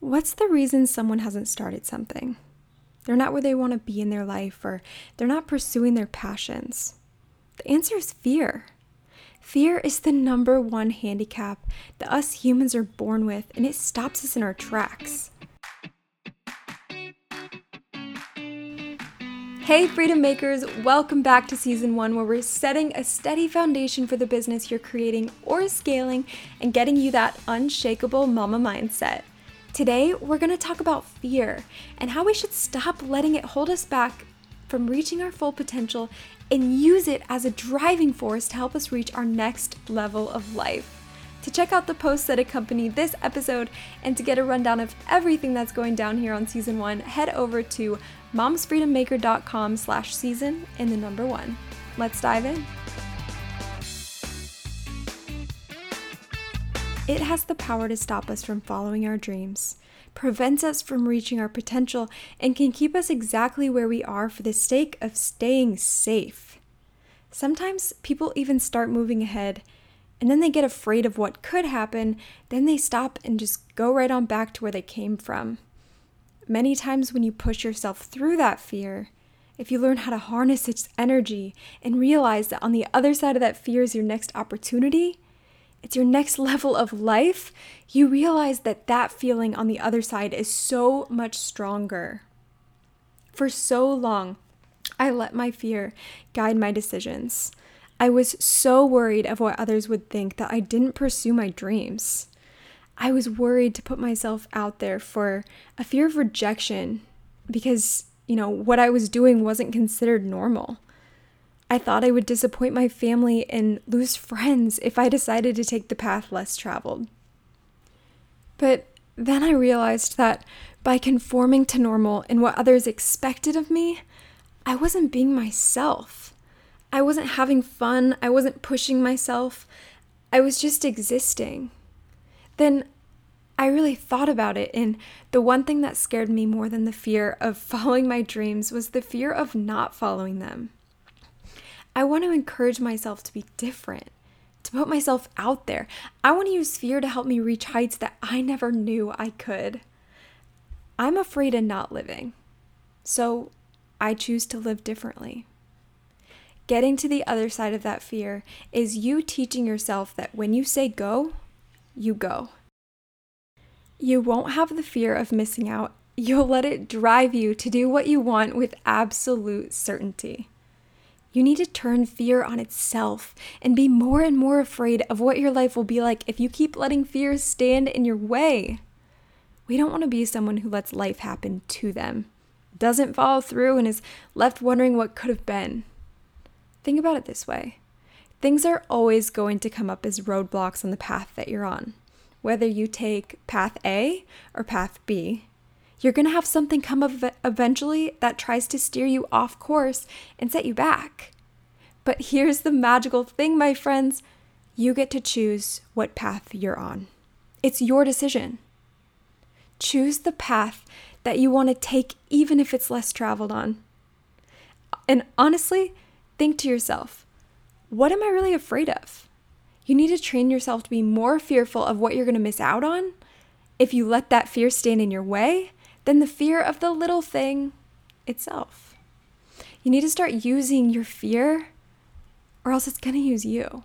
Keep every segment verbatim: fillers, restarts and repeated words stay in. What's the reason someone hasn't started something? They're not where they want to be in their life, or they're not pursuing their passions. The answer is fear. Fear is the number one handicap that us humans are born with, and it stops us in our tracks. Hey Freedom Makers, welcome back to season one, where we're setting a steady foundation for the business you're creating or scaling and getting you that unshakable mama mindset. Today, we're going to talk about fear and how we should stop letting it hold us back from reaching our full potential and use it as a driving force to help us reach our next level of life. To check out the posts that accompany this episode and to get a rundown of everything that's going down here on season one, head over to momsfreedommaker.com slash season and the number one. Let's dive in. It has the power to stop us from following our dreams, prevents us from reaching our potential, and can keep us exactly where we are for the sake of staying safe. Sometimes people even start moving ahead, and then they get afraid of what could happen, then they stop and just go right on back to where they came from. Many times when you push yourself through that fear, if you learn how to harness its energy and realize that on the other side of that fear is your next opportunity, it's your next level of life, you realize that that feeling on the other side is so much stronger. For so long, I let my fear guide my decisions. I was so worried of what others would think that I didn't pursue my dreams. I was worried to put myself out there for a fear of rejection because, you know, what I was doing wasn't considered normal. I thought I would disappoint my family and lose friends if I decided to take the path less traveled. But then I realized that by conforming to normal and what others expected of me, I wasn't being myself. I wasn't having fun, I wasn't pushing myself, I was just existing. Then I really thought about it, and the one thing that scared me more than the fear of following my dreams was the fear of not following them. I want to encourage myself to be different, to put myself out there. I want to use fear to help me reach heights that I never knew I could. I'm afraid of not living, so I choose to live differently. Getting to the other side of that fear is you teaching yourself that when you say go, you go. You won't have the fear of missing out. You'll let it drive you to do what you want with absolute certainty. You need to turn fear on itself and be more and more afraid of what your life will be like if you keep letting fear stand in your way. We don't want to be someone who lets life happen to them, doesn't follow through, and is left wondering what could have been. Think about it this way. Things are always going to come up as roadblocks on the path that you're on. Whether you take path A or path B, you're going to have something come up eventually that tries to steer you off course and set you back. But here's the magical thing, my friends. You get to choose what path you're on. It's your decision. Choose the path that you want to take, even if it's less traveled on. And honestly, think to yourself, what am I really afraid of? You need to train yourself to be more fearful of what you're going to miss out on. If you let that fear stand in your way, then the fear of the little thing itself. You need to start using your fear, or else it's going to use you.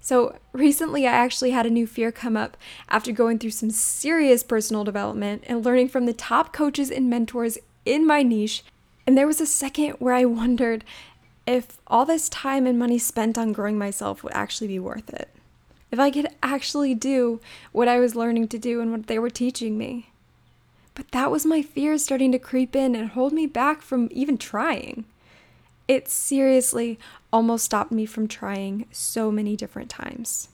So recently, I actually had a new fear come up after going through some serious personal development and learning from the top coaches and mentors in my niche. And there was a second where I wondered if all this time and money spent on growing myself would actually be worth it. If I could actually do what I was learning to do and what they were teaching me. But that was my fear starting to creep in and hold me back from even trying. It seriously almost stopped me from trying so many different times.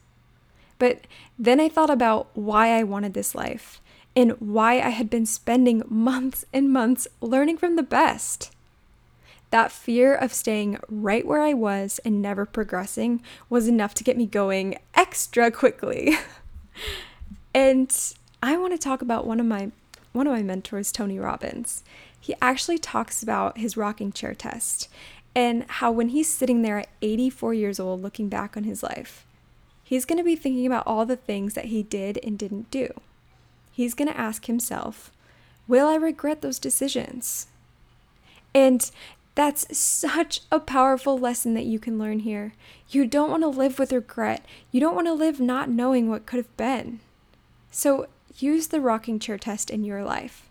But then I thought about why I wanted this life and why I had been spending months and months learning from the best. That fear of staying right where I was and never progressing was enough to get me going extra quickly. And I want to talk about one of my one of my mentors, Tony Robbins. He actually talks about his rocking chair test and how when he's sitting there at eighty-four years old looking back on his life, he's going to be thinking about all the things that he did and didn't do. he's going to ask himself, will I regret those decisions? And that's such a powerful lesson that you can learn here. You don't want to live with regret. You don't want to live not knowing what could have been. So use the rocking chair test in your life.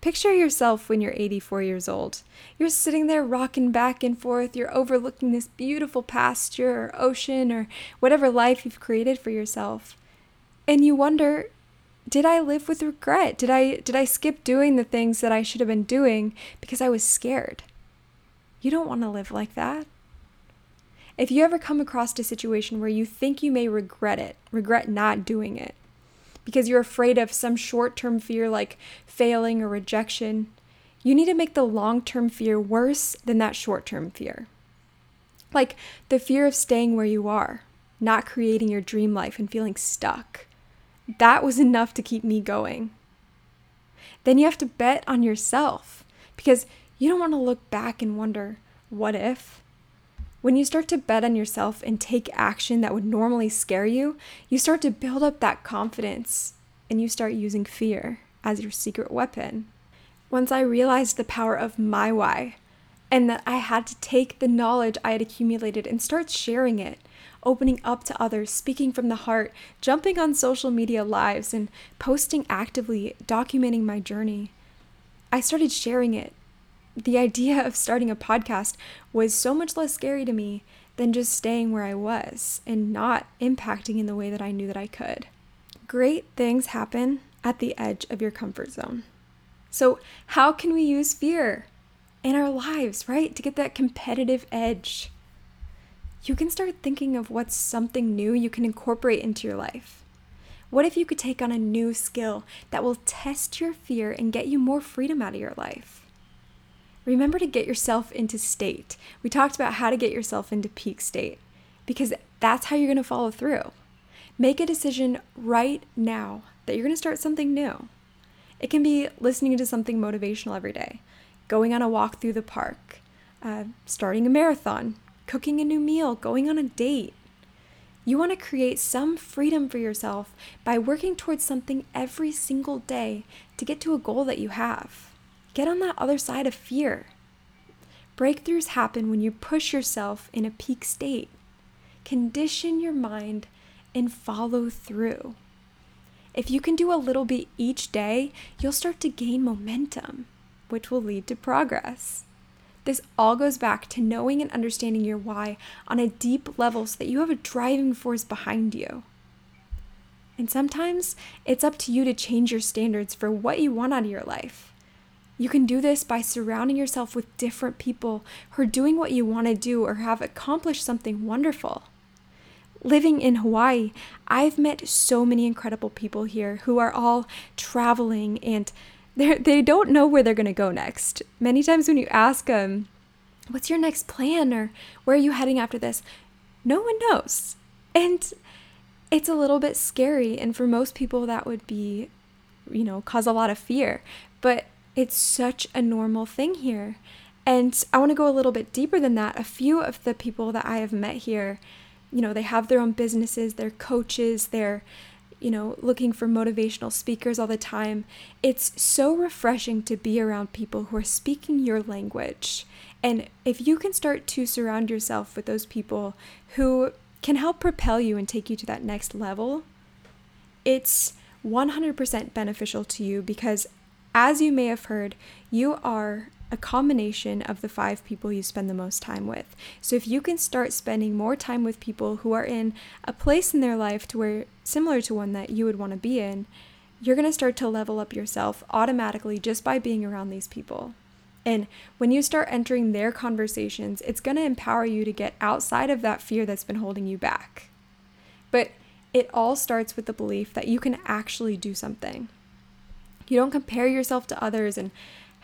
Picture yourself when you're eighty-four years old. You're sitting there rocking back and forth. You're overlooking this beautiful pasture or ocean or whatever life you've created for yourself. And you wonder, did I live with regret? Did I, did I skip doing the things that I should have been doing because I was scared? You don't want to live like that. If you ever come across a situation where you think you may regret it, regret not doing it, because you're afraid of some short-term fear like failing or rejection, you need to make the long-term fear worse than that short-term fear. Like the fear of staying where you are, not creating your dream life and feeling stuck. That was enough to keep me going. Then you have to bet on yourself, because you don't want to look back and wonder, what if? When you start to bet on yourself and take action that would normally scare you, you start to build up that confidence and you start using fear as your secret weapon. Once I realized the power of my why and that I had to take the knowledge I had accumulated and start sharing it, opening up to others, speaking from the heart, jumping on social media lives and posting actively, documenting my journey, I started sharing it. The idea of starting a podcast was so much less scary to me than just staying where I was and not impacting in the way that I knew that I could. Great things happen at the edge of your comfort zone. So how can we use fear in our lives, right? To get that competitive edge. You can start thinking of what's something new you can incorporate into your life. What if you could take on a new skill that will test your fear and get you more freedom out of your life? Remember to get yourself into state. We talked about how to get yourself into peak state, because that's how you're going to follow through. Make a decision right now that you're going to start something new. It can be listening to something motivational every day, going on a walk through the park, uh, starting a marathon, cooking a new meal, going on a date. You want to create some freedom for yourself by working towards something every single day to get to a goal that you have. Get on that other side of fear. Breakthroughs happen when you push yourself in a peak state. Condition your mind and follow through. If you can do a little bit each day, you'll start to gain momentum, which will lead to progress. This all goes back to knowing and understanding your why on a deep level so that you have a driving force behind you. And sometimes it's up to you to change your standards for what you want out of your life. You can do this by surrounding yourself with different people who are doing what you want to do or have accomplished something wonderful. Living in Hawaii, I've met so many incredible people here who are all traveling and they don't know where they're going to go next. Many times when you ask them, what's your next plan or where are you heading after this? No one knows. And it's a little bit scary. And for most people that would be, you know, cause a lot of fear. But it's such a normal thing here. And I want to go a little bit deeper than that. A few of the people that I have met here, you know, they have their own businesses, they're coaches, they're, you know, looking for motivational speakers all the time. It's so refreshing to be around people who are speaking your language. And if you can start to surround yourself with those people who can help propel you and take you to that next level, it's one hundred percent beneficial to you, because as you may have heard, you are a combination of the five people you spend the most time with. So if you can start spending more time with people who are in a place in their life to where similar to one that you would want to be in, you're going to start to level up yourself automatically just by being around these people. And when you start entering their conversations, it's going to empower you to get outside of that fear that's been holding you back. But it all starts with the belief that you can actually do something. You don't compare yourself to others and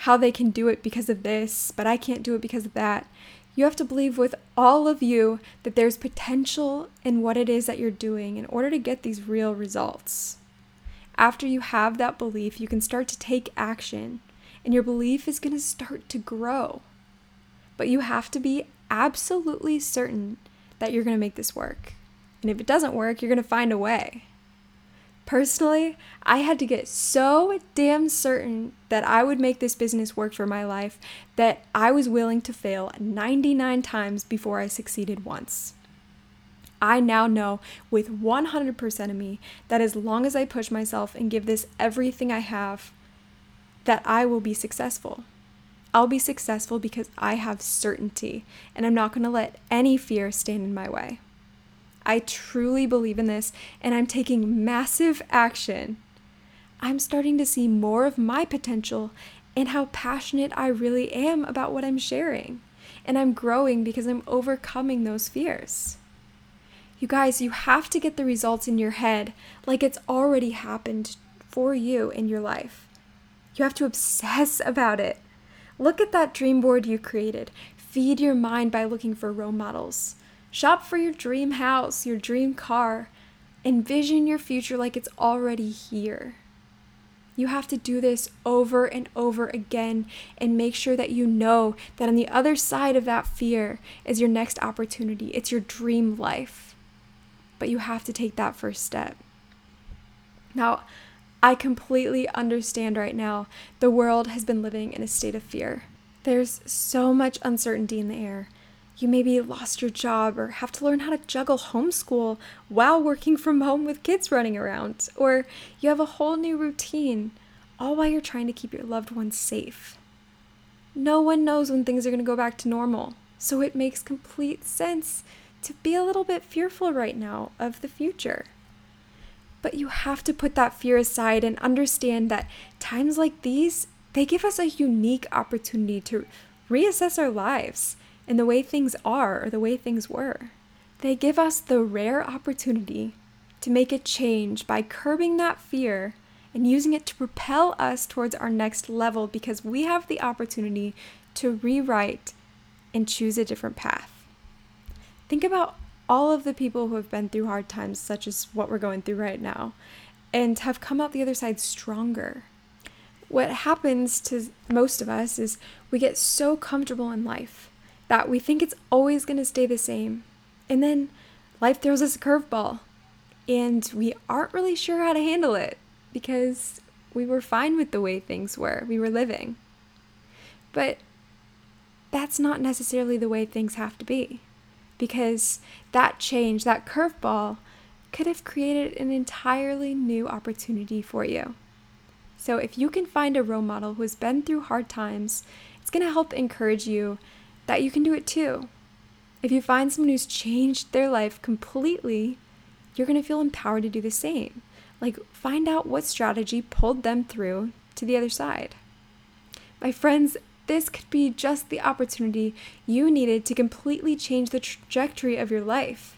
how they can do it because of this, but I can't do it because of that. You have to believe with all of you that there's potential in what it is that you're doing in order to get these real results. After you have that belief, you can start to take action, and your belief is going to start to grow. But you have to be absolutely certain that you're going to make this work. And if it doesn't work, you're going to find a way. Personally, I had to get so damn certain that I would make this business work for my life that I was willing to fail ninety-nine times before I succeeded once. I now know with one hundred percent of me that as long as I push myself and give this everything I have, that I will be successful. I'll be successful because I have certainty, and I'm not going to let any fear stand in my way. I truly believe in this, and I'm taking massive action. I'm starting to see more of my potential and how passionate I really am about what I'm sharing. And I'm growing because I'm overcoming those fears. You guys, you have to get the results in your head like it's already happened for you in your life. You have to obsess about it. Look at that dream board you created. Feed your mind by looking for role models. Shop for your dream house, your dream car. Envision your future like it's already here. You have to do this over and over again and make sure that you know that on the other side of that fear is your next opportunity. It's your dream life. But you have to take that first step. Now, I completely understand right now the world has been living in a state of fear. There's so much uncertainty in the air. You maybe lost your job or have to learn how to juggle homeschool while working from home with kids running around, or you have a whole new routine, all while you're trying to keep your loved ones safe. No one knows when things are going to go back to normal, so it makes complete sense to be a little bit fearful right now of the future. But you have to put that fear aside and understand that times like these, they give us a unique opportunity to reassess our lives and the way things are or the way things were. They give us the rare opportunity to make a change by curbing that fear and using it to propel us towards our next level because we have the opportunity to rewrite and choose a different path. Think about all of the people who have been through hard times, such as what we're going through right now, and have come out the other side stronger. What happens to most of us is we get so comfortable in life that we think it's always going to stay the same. And then life throws us a curveball, and we aren't really sure how to handle it because we were fine with the way things were, we were living. But that's not necessarily the way things have to be, because that change, that curveball, could have created an entirely new opportunity for you. So if you can find a role model who has been through hard times, it's going to help encourage you that you can do it too. If you find someone who's changed their life completely, you're going to feel empowered to do the same. Like, find out what strategy pulled them through to the other side. My friends, this could be just the opportunity you needed to completely change the trajectory of your life.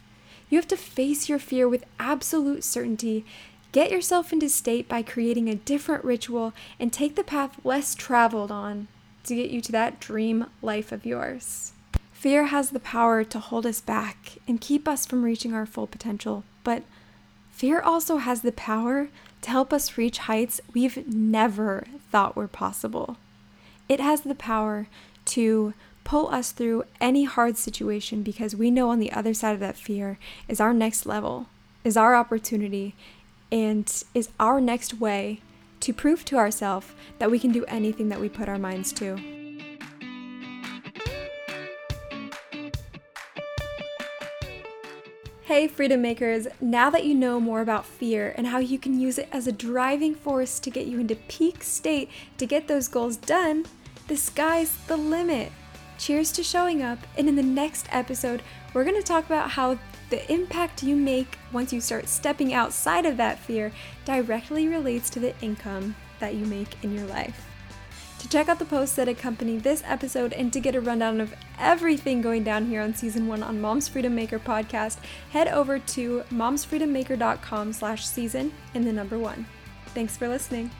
You have to face your fear with absolute certainty, get yourself into state by creating a different ritual, and take the path less traveled on to get you to that dream life of yours. Fear has the power to hold us back and keep us from reaching our full potential, but fear also has the power to help us reach heights we've never thought were possible. It has the power to pull us through any hard situation because we know on the other side of that fear is our next level, is our opportunity, and is our next way to prove to ourselves that we can do anything that we put our minds to. Hey Freedom Makers, now that you know more about fear and how you can use it as a driving force to get you into peak state to get those goals done, the sky's the limit. Cheers to showing up, and in the next episode, we're going to talk about how the impact you make once you start stepping outside of that fear directly relates to the income that you make in your life. To check out the posts that accompany this episode and to get a rundown of everything going down here on Season one on Mom's Freedom Maker podcast, head over to momsfreedommaker.com slash season and the number one. Thanks for listening.